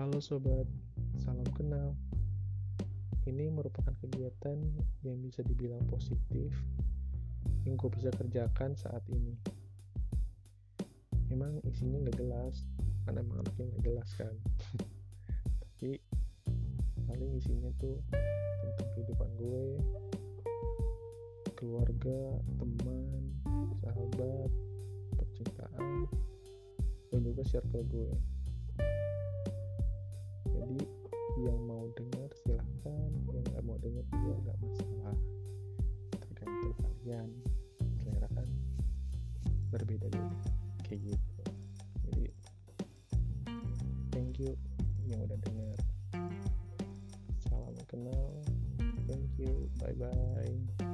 Halo Sobat, salam kenal. Ini merupakan kegiatan yang bisa dibilang positif yang gue bisa kerjakan saat ini. Emang isinya gak jelas, karena emang anaknya gak jelas kan. Tapi paling isinya tuh tentang kehidupan gue, keluarga, teman, sahabat, percintaan, dan juga circle gue. Jadi yang mau dengar silahkan, yang nggak mau dengar juga nggak masalah, tergantung kalian, selera kan berbeda-beda kayak gitu. Jadi thank you yang udah dengar, salam kenal, thank you, bye bye.